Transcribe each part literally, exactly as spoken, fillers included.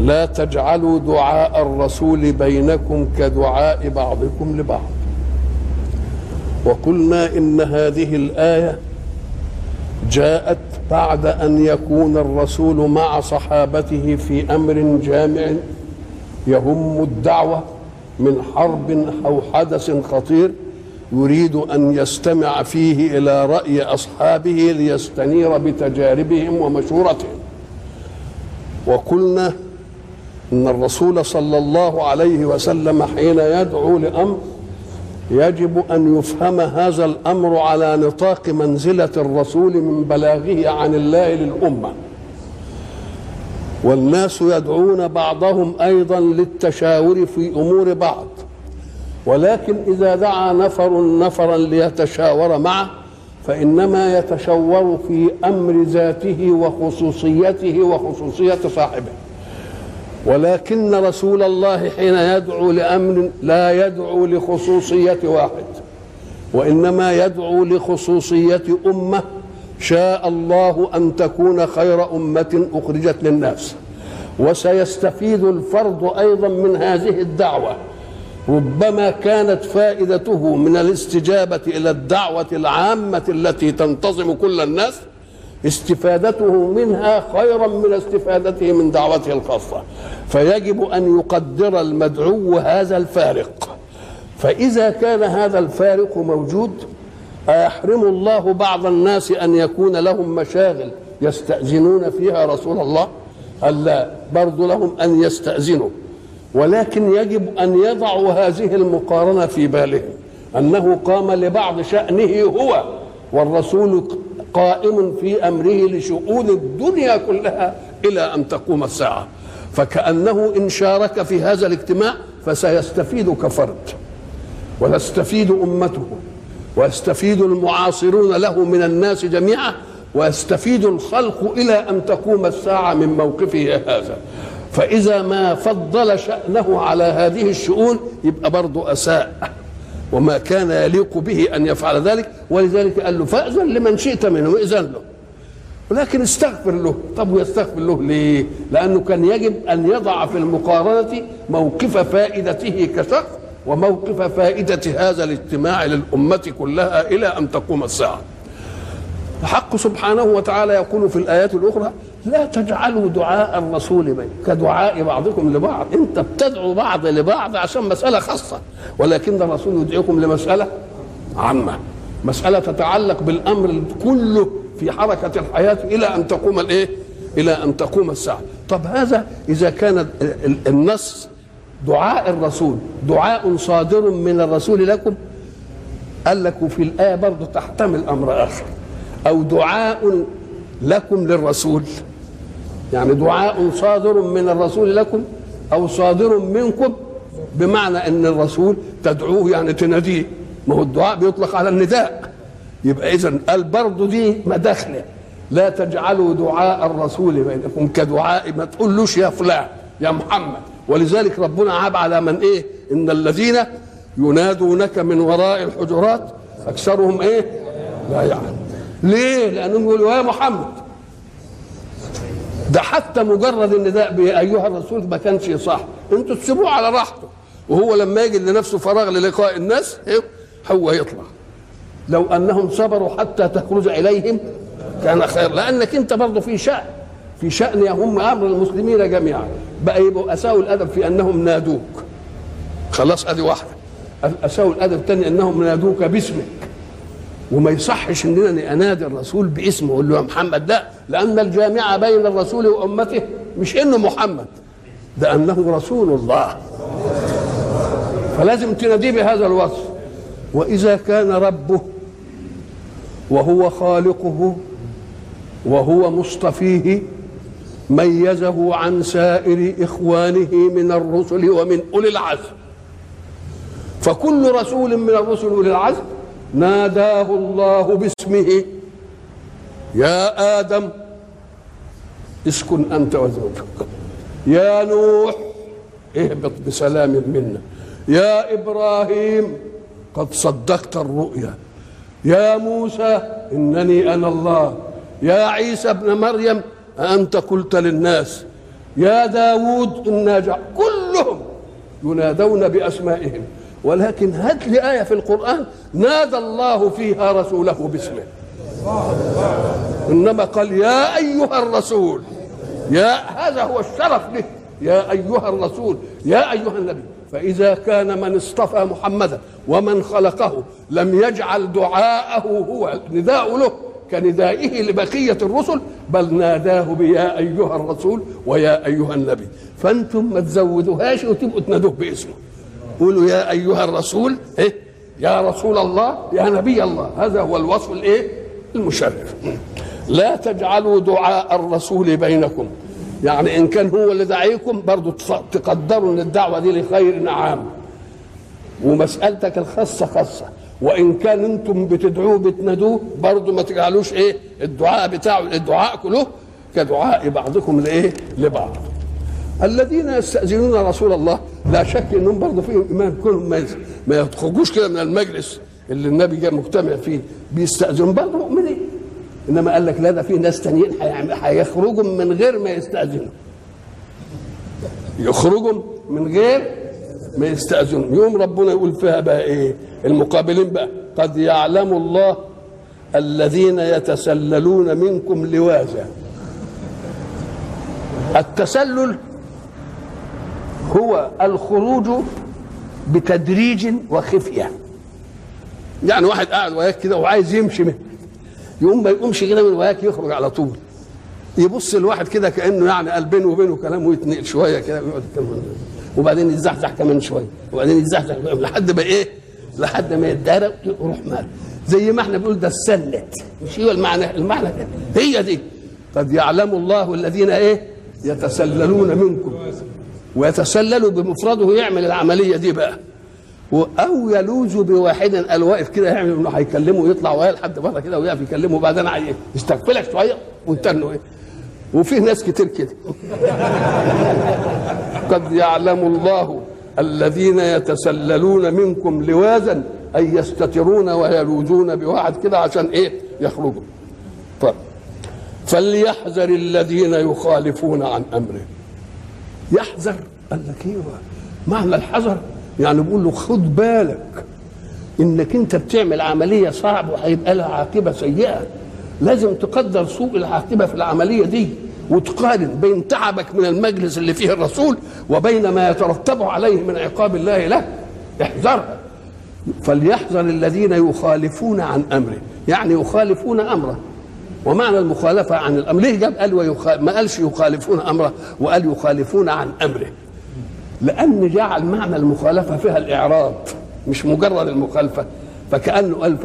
لا تجعلوا دعاء الرسول بينكم كدعاء بعضكم لبعض. وقلنا إن هذه الآية جاءت بعد أن يكون الرسول مع صحابته في أمر جامع يهم الدعوة من حرب أو حدث خطير، يريد أن يستمع فيه إلى رأي أصحابه ليستنير بتجاربهم ومشورتهم. وقلنا إن الرسول صلى الله عليه وسلم حين يدعو لأمر يجب أن يفهم هذا الأمر على نطاق منزلة الرسول من بلاغه عن الله للأمة، والناس يدعون بعضهم أيضا للتشاور في أمور بعض، ولكن إذا دعا نفر نفرا ليتشاور معه فإنما يتشاور في أمر ذاته وخصوصيته وخصوصية صاحبه، ولكن رسول الله حين يدعو لأمر لا يدعو لخصوصية واحد، وإنما يدعو لخصوصية أمة شاء الله أن تكون خير أمة أخرجت للناس. وسيستفيد الفرد أيضا من هذه الدعوة، ربما كانت فائدته من الاستجابة إلى الدعوة العامة التي تنتظم كل الناس استفادته منها خيرا من استفادته من دعوته الخاصة، فيجب أن يقدر المدعو هذا الفارق. فإذا كان هذا الفارق موجود، أيحرم الله بعض الناس أن يكون لهم مشاغل يستأذنون فيها رسول الله؟ ألا، برضو لهم أن يستأذنوا، ولكن يجب أن يضعوا هذه المقارنة في بالهم، أنه قام لبعض شأنه هو، والرسول قائم في أمره لشؤون الدنيا كلها إلى أن تقوم الساعة، فكأنه إن شارك في هذا الاجتماع فسيستفيد كفرد ويستفيد أمته ويستفيد المعاصرون له من الناس جميعا، ويستفيد الخلق إلى أن تقوم الساعة من موقفه هذا. فإذا ما فضل شأنه على هذه الشؤون يبقى برضه أساء، وما كان يليق به أن يفعل ذلك، ولذلك قال له: فأذن لمن شئت منه، إذن له، ولكن استغفر له. طب ويستغفر له ليه؟ لأنه كان يجب أن يضع في المقارنة موقف فائدته كشخص وموقف فائدة هذا الاجتماع للأمة كلها إلى أن تقوم الساعة. الحق سبحانه وتعالى يقول في الآيات الأخرى: لا تجعلوا دعاء الرسول كدعاء بعضكم لبعض. انت بتدعو بعض لبعض عشان مسألة خاصة، ولكن الرسول يدعوكم لمسألة عامة، مسألة تتعلق بالأمر كله في حركة الحياة إلى أن تقوم الإيه؟ إلى أن تقوم الساعة. طب هذا إذا كان النص دعاء الرسول دعاء صادر من الرسول لكم، قال لك في الآية برضه تحتمل أمر آخر، أو دعاء لكم للرسول، يعني دعاء صادر من الرسول لكم أو صادر منكم، بمعنى أن الرسول تدعوه يعني تناديه، ما هو الدعاء بيطلق على النداء، يبقى إذن قال برضه دي مداخلة، لا تجعلوا دعاء الرسول بينكم كدعاء، ما تقولوش يا فلان يا محمد. ولذلك ربنا عاب على من إيه؟ إن الذين ينادونك من وراء الحجرات أكثرهم إيه؟ لا يعلم. ليه؟ لأنهم يقولوا يا محمد، ده حتى مجرد النداء بأيها الرسول ما كانش صح، انتوا تسيبوه على راحته، وهو لما يجد لنفسه فراغ للقاء الناس هو يطلع. لو أنهم صبروا حتى تخرج إليهم كان خير، لأنك أنت برضه في شأن في شأن يهم أمر المسلمين جميعا، بقى يبقوا أساءوا الأدب في أنهم نادوك، خلاص أدي واحدة، أساءوا الأدب الثاني أنهم نادوك باسمك، وما يصحش اننا انادي الرسول باسمه اقول له يا محمد، لا، لان الجامعه بين الرسول وامته مش انه محمد، ده انه رسول الله، فلازم تناديه بهذا الوصف. واذا كان ربه وهو خالقه وهو مصطفيه ميزه عن سائر إخوانه من الرسل ومن أولي العزم. فكل رسول من الرسل أولي العزم ناداه الله باسمه: يا آدم اسكن أنت وزوجك، يا نوح اهبط بسلام منا، يا إبراهيم قد صدقت الرؤيا، يا موسى إنني أنا الله، يا عيسى ابن مريم أنت قلت للناس، يا داود الناجع. كلهم ينادون بأسمائهم، ولكن هات لي آية في القرآن نادى الله فيها رسوله باسمه، إنما قال يا أيها الرسول. يا هذا هو الشرف له، يا أيها الرسول، يا أيها النبي. فإذا كان من اصطفى محمدا ومن خلقه لم يجعل دعاءه هو نداء له كندائه لبقية الرسل، بل ناداه بيا أيها الرسول ويا أيها النبي. فأنتم ما تزودوهاش وتبقوا تنادوه باسمه، قولوا يا أيها الرسول، إيه؟ يا رسول الله، يا نبي الله. هذا هو الوصف الإيه؟ المشرف. لا تجعلوا دعاء الرسول بينكم، يعني إن كان هو اللي دعيكم برضو تقدروا أن الدعوة دي لخير عام ومسألتك الخاصة خاصة، وإن كان أنتم بتدعوه بتنادوه برضو ما تجعلوش إيه الدعاء بتاعه الدعاء كله كدعاء بعضكم لإيه لبعض. الذين يستأذنون رسول الله لا شك أنهم برضو فيهم إيمان، كلهم ما يخرجوش كده من المجلس اللي النبي جاء مجتمع فيه بيستأذن، برضو مؤمنين. إنما قال لك لا، ده في ناس تانيين هيخرجوا من غير ما يستأذنوا، يخرجوا من غير ما يستأذنوا. يوم ربنا يقول فيها بقى إيه المقابلين بقى: قد يعلم الله الذين يتسللون منكم لواذا. التسلل هو الخروج بتدريج وخفية، يعني واحد قاعد وياك كده وعايز يمشي منه، يقوم ما يقومش كده من وياك، يخرج على طول يبص الواحد كده كأنه يعني قال بينه وبينه كلام، ويتنقل شوية كده ويقعد كمان، وبعدين يتزحزح كمان شوية، وبعدين يتزحزح لحد ما إيه؟ لحد ما يتدارى ويروح ماله. زي ما احنا بنقول ده اتسلت، مش هو المعنى، المعنى كده هي دي. قد يعلم الله الذين إيه؟ يتسللون منكم، ويتسللوا بمفرده يعمل العملية دي بقى، أو يلوذ بواحد قال واقف كده يعمل انه هيكلمه ويطلع وياه لحد بره كده ويقف يكلمه، وبعدين يستقبلك شويه وانت انه ايه؟ وفي ناس كتير كده. قد يعلم الله الذين يتسللون منكم لواذا، أن يستترون ويلوذون بواحد كده عشان ايه؟ يخرجوا. طيب، فليحذر الذين يخالفون عن امره. يحذر قال لك ايه معنى الحذر؟ يعني بقول له خد بالك انك انت بتعمل عمليه صعبه وهيبقى لها عاقبه سيئه، لازم تقدر سوء العاقبه في العمليه دي، وتقارن بين تعبك من المجلس اللي فيه الرسول وبين ما يترتب عليه من عقاب الله له. احذرها. فليحذر الذين يخالفون عن امره، يعني يخالفون امره. ومعنى المخالفه عن الامر ليه جاب قال ويخالف، ما قالش يخالفون امره، وقال يخالفون عن امره، لأن جعل معنى المخالفة فيها الإعراض مش مجرد المخالفة، فكأنه قال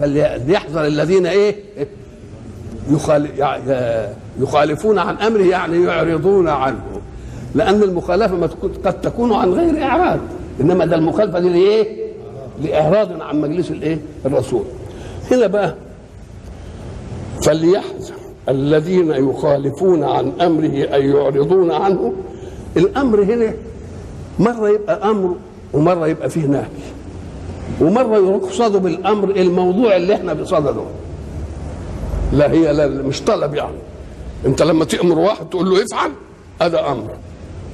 فليحذر الذين إيه يخالفون عن أمره، يعني يعرضون عنه، لأن المخالفة قد تكون عن غير إعراض، إنما ده المخالفة دي لإيه؟ لإعراض عن مجلس الإيه؟ الرسول. هنا بقى فليحذر الذين يخالفون عن أمره أن يعرضون عنه. الأمر هنا مرة يبقى أمر ومرة يبقى فيه نهي، ومرة يقصد بالأمر الموضوع اللي احنا بصدده. لا هي لا مش طلب، يعني انت لما تأمر واحد تقول له افعل هذا أمر،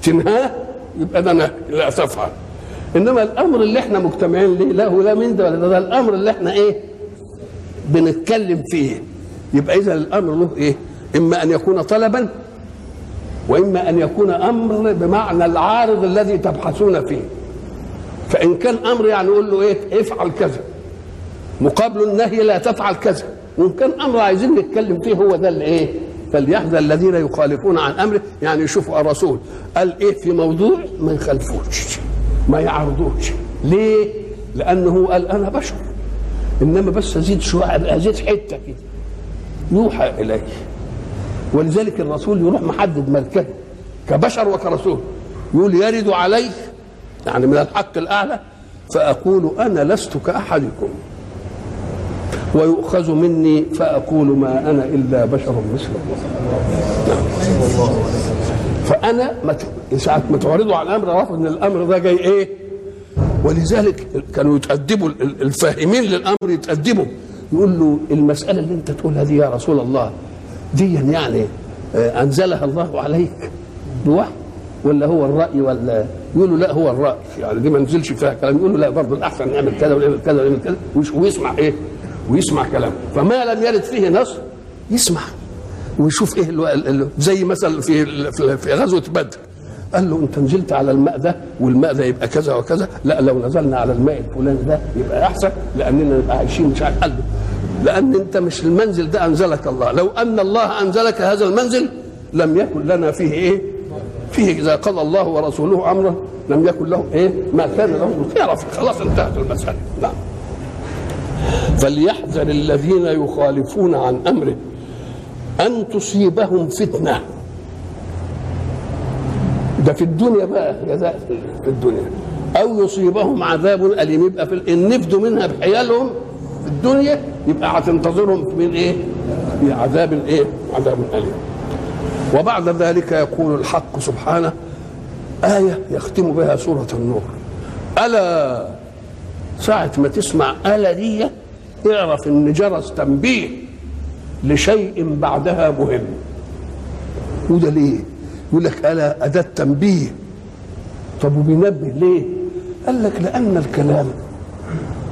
تنهاه يبقى ده نهي لا تفعل. إنما الأمر اللي احنا مجتمعين ليه لا هو لا من ده ولا ده، ده الأمر اللي احنا إيه بنتكلم فيه. يبقى إذا الأمر له إيه؟ إما أن يكون طلبا، وإما أن يكون أمر بمعنى العارض الذي تبحثون فيه. فإن كان أمر يعني يقول له إيه افعل كذا، مقابل النهي لا تفعل كذا. وإن كان أمر عايزين نتكلم فيه هو ده اللي إيه فليحذر الذين يخالفون عن أمره، يعني يشوفوا الرسول قال إيه في موضوع ما يخالفوش ما يعرضوش. ليه؟ لأنه قال أنا بشر، إنما بس أزيد شوية، أزيد حتة كده يوحى إليه. ولذلك الرسول يروح محدد مركبه كبشر وكرسول، يقول يرد عليه يعني من الحق الأعلى فأقول أنا لست كأحدكم ويؤخذ مني فأقول ما أنا إلا بشر مثلكم. فأنا ساعة ما تعرضوا على الأمر رافض إن الأمر ده جاي إيه، ولذلك كانوا يتأدبوا الفاهمين للأمر يتأدبوا، يقول له المسألة اللي أنت تقولها دي يا رسول الله دي يعني أنزلها الله عليك بوحي ولا هو الرأي ولا؟ يقول له لا هو الرأي، يعني دي ما نزلش فيها كلام. يقول له لا برضه الأحسن نعمل كذا ونعمل كذا ونعمل كذا، ويسمع إيه؟ ويسمع كلام. فما لم يرد فيه نص يسمع ويشوف إيه اللي اللي زي مثلا في في غزوة بدر قال له أنت نزلت على الماء ده والماء ده يبقى كذا وكذا، لا لو نزلنا على الماء الفلاني ده يبقى أحسن لأننا نبقى عايشين مش عارف. قال له لأن أنت مش المنزل ده أنزلك الله، لو أن الله أنزلك هذا المنزل لم يكن لنا فيه إيه؟ فيه إذا قضى الله ورسوله أمره لم يكن له إيه؟ ما كان له يعرف. خلاص انتهت المسألة. نعم. فليحذر الذين يخالفون عن أمره أن تصيبهم فتنة. ده في الدنيا بقى يا ده في الدنيا، أو يصيبهم عذاب أليم. يبقى في إن نفدوا منها بحيالهم في الدنيا يبقى هتنتظرهم من إيه؟ عذاب إيه؟ عذاب أليم. وبعد ذلك يقول الحق سبحانه آية يختم بها سورة النور، ألا. ساعة ما تسمع ألا دي اعرف إن جرس تنبيه لشيء بعدها مهم. وده ليه؟ يقول لك ألا أداة تنبيه. طب وبينبه ليه؟ قال لك لأن الكلام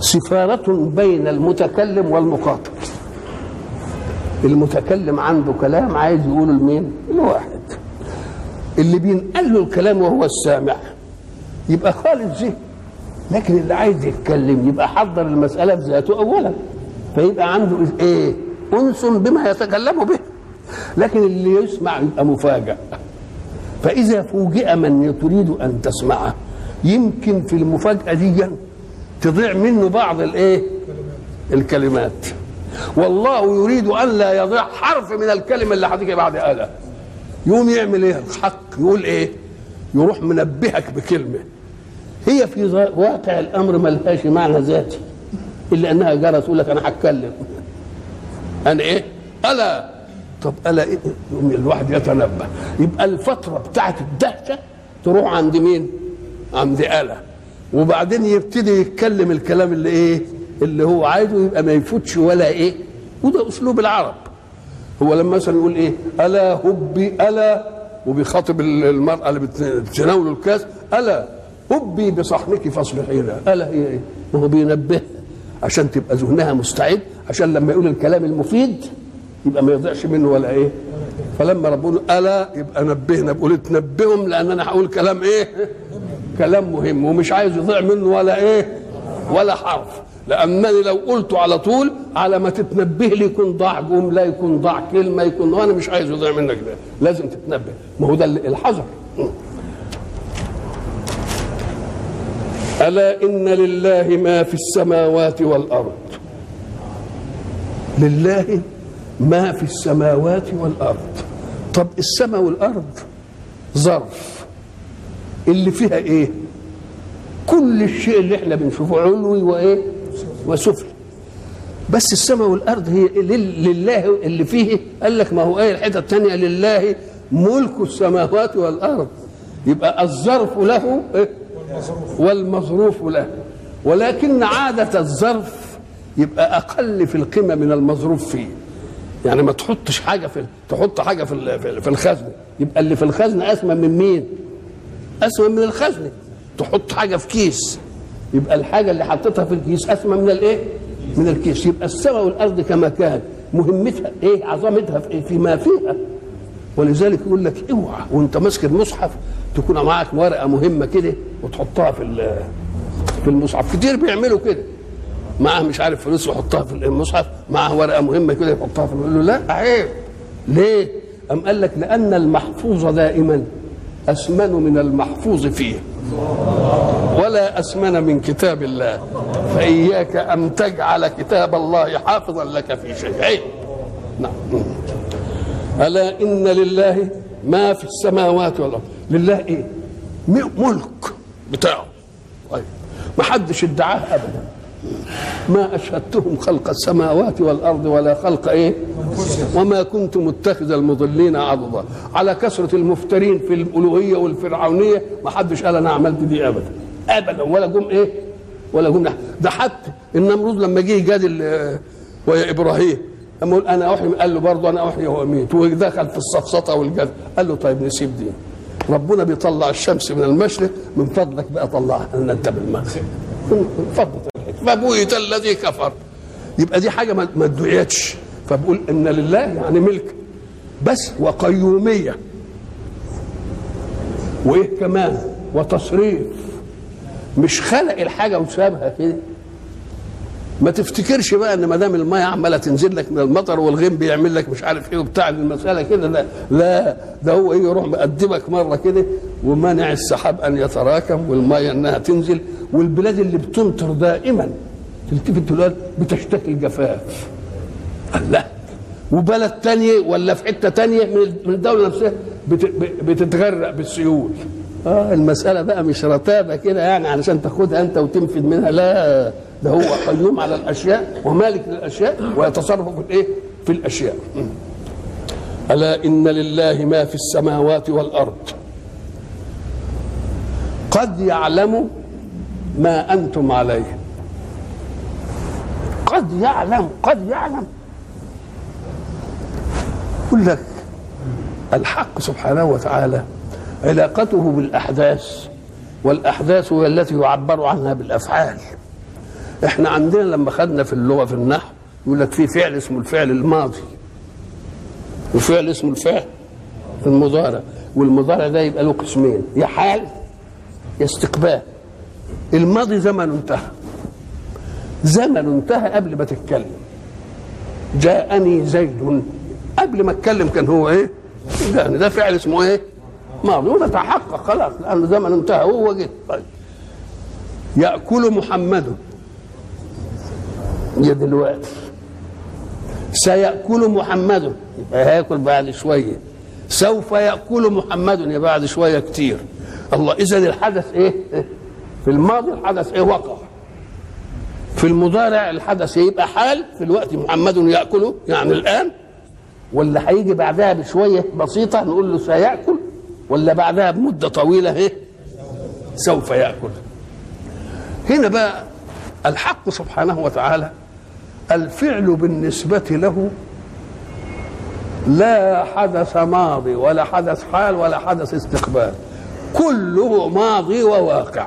سفارة بين المتكلم والمخاطب. المتكلم عنده كلام عايز يقوله لمين؟ الواحد اللي بينقل له الكلام وهو السامع يبقى خالد ذهن، لكن اللي عايز يتكلم يبقى حضر المسألة بذاته أولا فيبقى عنده إيه؟ أنس بما يتكلم به. لكن اللي يسمع يبقى مفاجأ، فإذا فوجئ من تريد أن تسمعه يمكن في المفاجأة دي تضيع منه بعض الإيه؟ الكلمات. والله يريد أن لا يضيع حرف من الكلمة اللي هتيجي بعد ألا. يقوم يعمل إيه الحق؟ يقول إيه؟ يروح منبهك بكلمة هي في واقع الأمر ملهاش معنى ذاتي إلا أنها جرت تقول لك أنا هتكلم أنا إيه؟ ألا. طب ألا إيه؟ يقوم الواحد يتنبه. يبقى الفترة بتاعت الدهشة تروح عند مين؟ عند ألا، وبعدين يبتدي يتكلم الكلام اللي إيه؟ اللي هو عايزه، يبقى ما يفوتش ولا ايه. وده اسلوب العرب، هو لما مثلا يقول ايه الا هبي الا وبيخاطب المراه اللي بتناول الكاس الا هبي بصحنك فاصلحي لها، الا هي ايه؟ وهو بينبهها عشان تبقى ذهنها مستعد عشان لما يقول الكلام المفيد يبقى ما يضيعش منه ولا ايه. فلما ربنا الا يبقى نبهنا بقول تنبههم لان انا هقول كلام ايه؟ كلام مهم ومش عايز يضيع منه ولا ايه؟ ولا حرف، لأنني لو قلته على طول على ما تتنبه لي يكون ضاع جملة يكون ضاع كلمة يكون، وأنا مش عايز يضيع منك ده، لازم تتنبه. ما هو ده الحذر. ألا إن لله ما في السماوات والأرض. لله ما في السماوات والأرض. طب السماء والأرض ظرف اللي فيها إيه؟ كل الشيء اللي احنا بنشوفه علوي وايه وسفلي، بس السماء والارض هي لله اللي فيه. قال لك ما هو ايه الحته الثانيه؟ لله ملك السماوات والارض، يبقى الظرف له والمظروف له، ولكن عاده الظرف يبقى اقل في القيمه من المظروف فيه. يعني ما تحطش حاجه في تحط حاجه في في الخزنه يبقى اللي في الخزنه اسمى من مين؟ اسمى من الخزنه. تحط حاجه في كيس يبقى الحاجه اللي حطيتها في الكيس اسمى من الايه؟ من الكيس. يبقى السماء والارض كما كان مهمتها ايه؟ عظمتها في إيه؟ فيما فيها. ولذلك يقول لك اوعى وانت ماسك المصحف تكون معاك ورقه مهمه كده وتحطها في في المصحف. كتير بيعملوا كده، معاه مش عارف فلوس يحطها في المصحف، معاه ورقه مهمه كده يحطها في، يقول له لا عيب. ليه؟ قام قال لك لان المحفوظ دائما اسمن من المحفوظ فيه ولا أسمن من كتاب الله، فإياك أن تجعل كتاب الله حافظا لك في شيء. نعم. ألا إن لله ما في السماوات والأرض. لله إيه؟ ملك بتاعه. طيب ما حدش ادعاه أبدا. ما أشهدتهم خلق السماوات والأرض ولا خلق إيه؟ وما كنت متخذ المضلين عضدا. على كثرة المفترين في الألوهية والفرعونية ما حدش قال أنا عملت دي أبدا أبدا، ولا جم إيه؟ ولا جم. ده حتى النمرود لما جه يجادل ويا إبراهيم لما يقول أنا أحيي، قال له برضه أنا أحيي وأميت، ودخل في السفسطة والجدل. قال له طيب نسيب دي، ربنا بيطلع الشمس من المشرق، من فضلك بقى طلعها لنا أنت بالمغرب من فضلك. فبوئت الذي كفر. يبقى دي حاجه ما ادعيتش. فبقول ان لله يعني ملك بس وقيوميه وايه كمان وتصريف، مش خلق الحاجه وسابها كده. ما تفتكرش بقى ان ما دام الميه عماله تنزل لك من المطر والغيم بيعمل لك مش عارف ايه وبتاع المساله كده، لا لا، ده هو ايه، يروح مقدمك مره كده ومانع السحاب ان يتراكم والميه انها تنزل. والبلاد اللي بتمطر دائما تلتفت تقول بتشتكي الجفاف، لا، وبلد تانية ولا في حته تانية من الدوله نفسها بتتغرق بالسيول. اه المساله بقى مش رتابه كده يعني علشان تاخدها انت وتنفذ منها، لا، ده هو قيوم على الاشياء ومالك للاشياء ويتصرف في الايه؟ في الاشياء. الا ان لله ما في السماوات والارض قد يعلم ما انتم عليه. قد يعلم، قد يعلم يقول لك الحق سبحانه وتعالى علاقته بالاحداث، والاحداث هي التي يعبر عنها بالافعال. احنا عندنا لما خدنا في اللغه في النحو يقول لك في فعل اسمه الفعل الماضي، وفعل اسمه الفعل المضارع، والمضارع ده يبقى له قسمين، يا حال يا استقبال. الماضي زمن انتهى، زمن انتهى قبل ما تتكلم. جاءني زيد، قبل ما اتكلم كان هو ايه؟ جاءني، ده فعل اسمه ايه؟ ماضي، وتتحقق خلاص لأن زمن انتهى وهو جه. طيب يأكل محمد، جه دلوقتي. سيأكل محمد، يبقى هياكل بعد شوية. سوف يأكل محمد، يبقى بعد شوية كتير. الله، إذا الحدث إيه؟ في الماضي الحدث إيه؟ وقع. في المضارع الحدث يبقى حال في الوقت، محمد يأكله يعني الآن، ولا هيجي بعدها بشوية بسيطة نقول له سيأكل، ولا بعدها بمدة طويلة إيه؟ سوف يأكل. هنا بقى الحق سبحانه وتعالى الفعل بالنسبة له لا حدث ماضي ولا حدث حال ولا حدث استقبال، كله ماضي وواقع.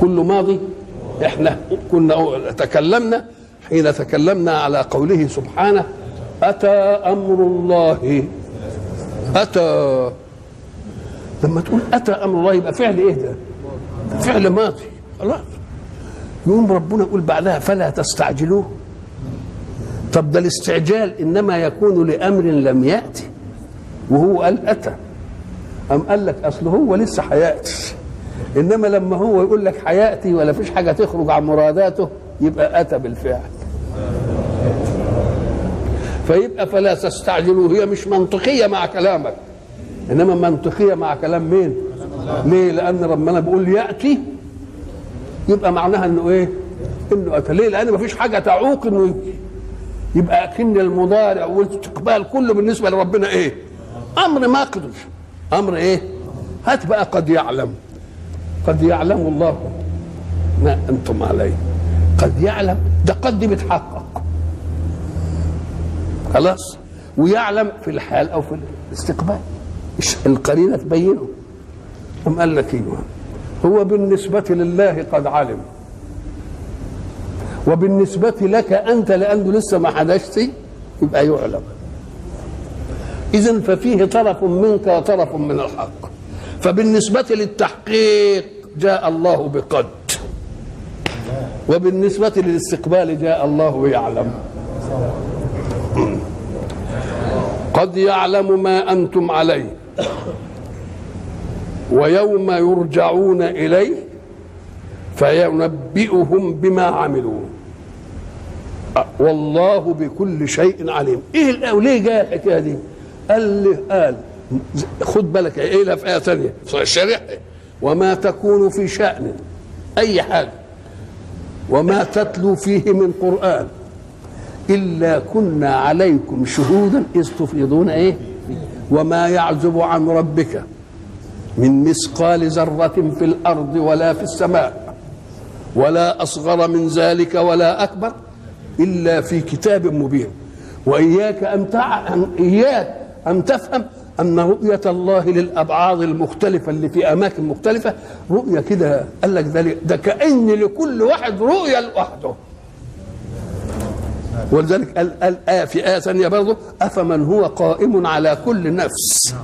كله ماضي. احنا كنا تكلمنا حين تكلمنا على قوله سبحانه أتى أمر الله. أتى، لما تقول أتى أمر الله يبقى فعل إيه ده؟ فعل ماضي خلاص. يقوم ربنا يقول بعدها فلا تستعجلوه. طب ده الاستعجال انما يكون لامر لم ياتي، وهو قال اتى. ام قال لك اصل هو لسه هياتي، انما لما هو يقول لك هياتي ولا فيش حاجه تخرج عن مراداته يبقى اتى بالفعل. فيبقى فلا تستعجلوه هي مش منطقيه مع كلامك، انما منطقيه مع كلام مين؟ ليه؟ لان ربنا بيقول ياتي، يبقى معناها انه ايه؟ انه اتى. ليه؟ لان مفيش حاجه تعوق انه يجي. يبقى اكن المضارع والاستقبال كله بالنسبه لربنا ايه؟ امر مقدر. امر ايه؟ هات بقى قد يعلم. قد يعلم الله ما انتم عليه. قد يعلم ده قد بيتحقق خلاص، ويعلم في الحال او في الاستقبال، القرينه تبينه. أم قال لك ايوه، هو بالنسبة لله قد علم، وبالنسبة لك أنت لأنه لسه ما حدثت يبقى يعلم. إذن ففيه طرف منك وطرف من الحق. فبالنسبة للتحقيق جاء الله بقد، وبالنسبة للاستقبال جاء الله يعلم. قد يعلم ما أنتم عليه ويوم يرجعون إليه فينبئهم بما عملوا. والله بكل شيء عليم. ايه الاوليه جايه الحكايه دي؟ قال له قال خد بالك ايه لها في ايه ثانيه في الشريعه، وما تكون في شأن اي حاجه وما تتلو فيه من قرآن الا كنا عليكم شهودا اذ تفيضون ايه وما يعزب عن ربك من مثقال ذره في الارض ولا في السماء ولا اصغر من ذلك ولا اكبر الا في كتاب مبين. واياك ان تعلم اياك ان تفهم ان رؤيه الله للابعاد المختلفه اللي في اماكن مختلفه رؤيه كده، قال لك ده, ده كأن لكل واحد رؤيه لوحده. ولذلك قال, قال آه في آية ثانية برضه أفمن هو قائم على كل نفس،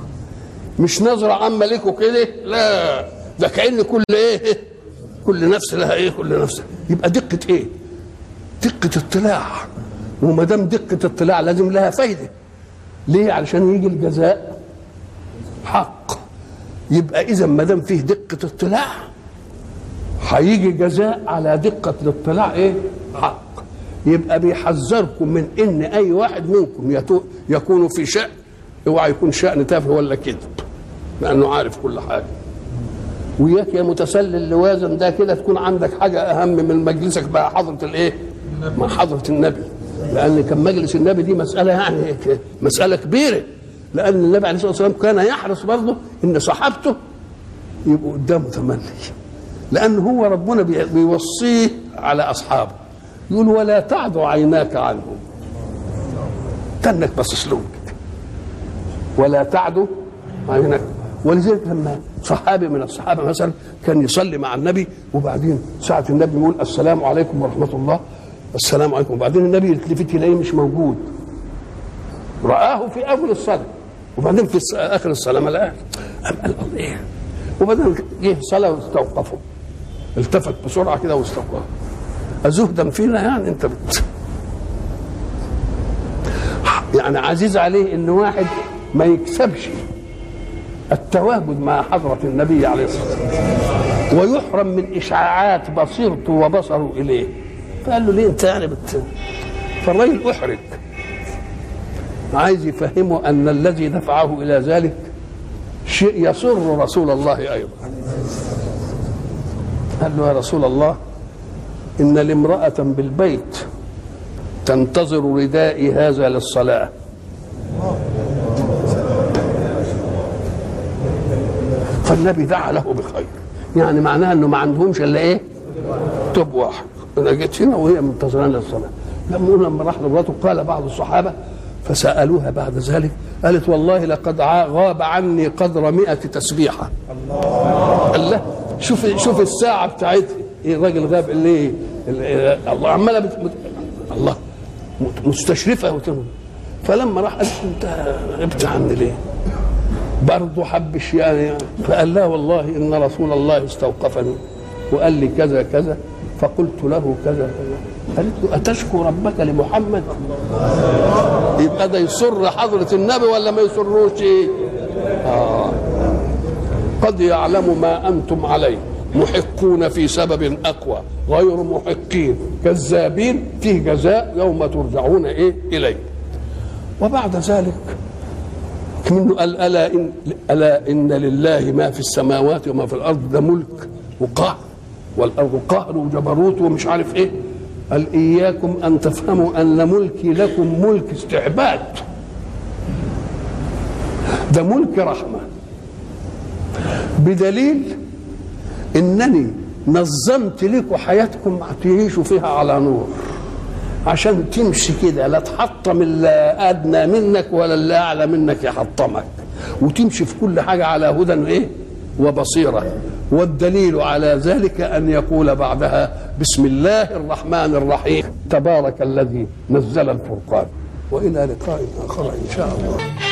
مش نظرة عامة لكم كده، لا ده كأن كل إيه كل نفس لها إيه كل نفس. يبقى دقة إيه؟ دقة اطلاع، وما دام دقة اطلاع لازم لها فايدة. ليه؟ علشان يجي الجزاء حق. يبقى إذا ما دام فيه دقة اطلاع هيجي جزاء على دقة الاطلاع إيه حق. يبقى بيحذركم من ان اي واحد منكم يكون في شأن، اوعى يكون شأن تافه ولا كذب لانه عارف كل حاجه. وياك يا متسلل لوازن ده كده تكون عندك حاجه اهم من مجلسك بقى حضره الايه؟ مع حضره النبي، لان كان مجلس النبي دي مساله يعني مساله كبيره، لان النبي عليه الصلاه والسلام كان يحرص برضه ان صحابته يبقوا قدامه تملي، لان هو ربنا بيوصيه على اصحابه يقول ولا تعد عيناك عنهم، تنك بس سلوك ولا تعد عيناك. ولذلك لما صحابي من الصحابه مثلا كان يصلي مع النبي وبعدين ساعه النبي يقول السلام عليكم ورحمه الله السلام عليكم، وبعدين النبي يلتفت يلاقيه مش موجود، رآه في اول الصلاه وبعدين في اخر السلام لقاه، قال ايه؟ وبعدين جه صلاه واستوقفوا، التفت بسرعه كده واستوقفوا. أزهدا فينا يعني أنت بت... يعني عزيز عليه إن واحد ما يكسبش التواجد مع حضرة النبي عليه الصلاة والسلام ويحرم من إشعاعات بصيرته وبصره إليه. فقال له ليه أنت يعني بت... فالراجل أحرج، عايز يفهمه أن الذي دفعه إلى ذلك شيء يسر رسول الله أيضا. قال له يا رسول الله إن لامرأة بالبيت تنتظر ردائي هذا للصلاة، فالنبي دعا له بخير، يعني معناها إنه ما عندهمش إلا إيه؟ طب واحد، أنا جيت هنا وهي منتظراني للصلاة. لما لما راح لمراته قال بعض الصحابة فسألوها بعد ذلك قالت والله لقد غاب عني قدر مئة تسبيحة. الله الله، شوف شوف الساعة بتاعتها. ايه الراجل غاب ليه؟ الله عماله بت... الله مستشرفه وتنم. فلما راح قال انت غبت عني ليه؟ برضه حبش يعني. فقال لا والله ان رسول الله استوقفني وقال لي كذا كذا فقلت له كذا كذا. قالت له اتشكو ربك لمحمد؟ يبقى ده يسر حضره النبي ولا ما يسروش؟ اه قد يعلم ما انتم عليه محقون في سبب أقوى غير محقين كذابين فيه جزاء يوم ترجعون إيه إليه. وبعد ذلك منه قال ألا إن, ألا إن لله ما في السماوات وما في الأرض، ده ملك وقهر، والأرض قهر وجبروت ومش عارف إيه. قال إياكم أن تفهموا أن ملكي لكم ملك استعباد، ده ملك رحمة، بدليل انني نظمت لكم حياتكم تعيشوا فيها على نور، عشان تمشي كده لا تحطم لا ادنى منك ولا اللي اعلى منك يحطمك، وتمشي في كل حاجه على هدى وايه وبصيره. والدليل على ذلك ان يقول بعدها بسم الله الرحمن الرحيم تبارك الذي نزل الفرقان. والى لقاء اخر ان شاء الله.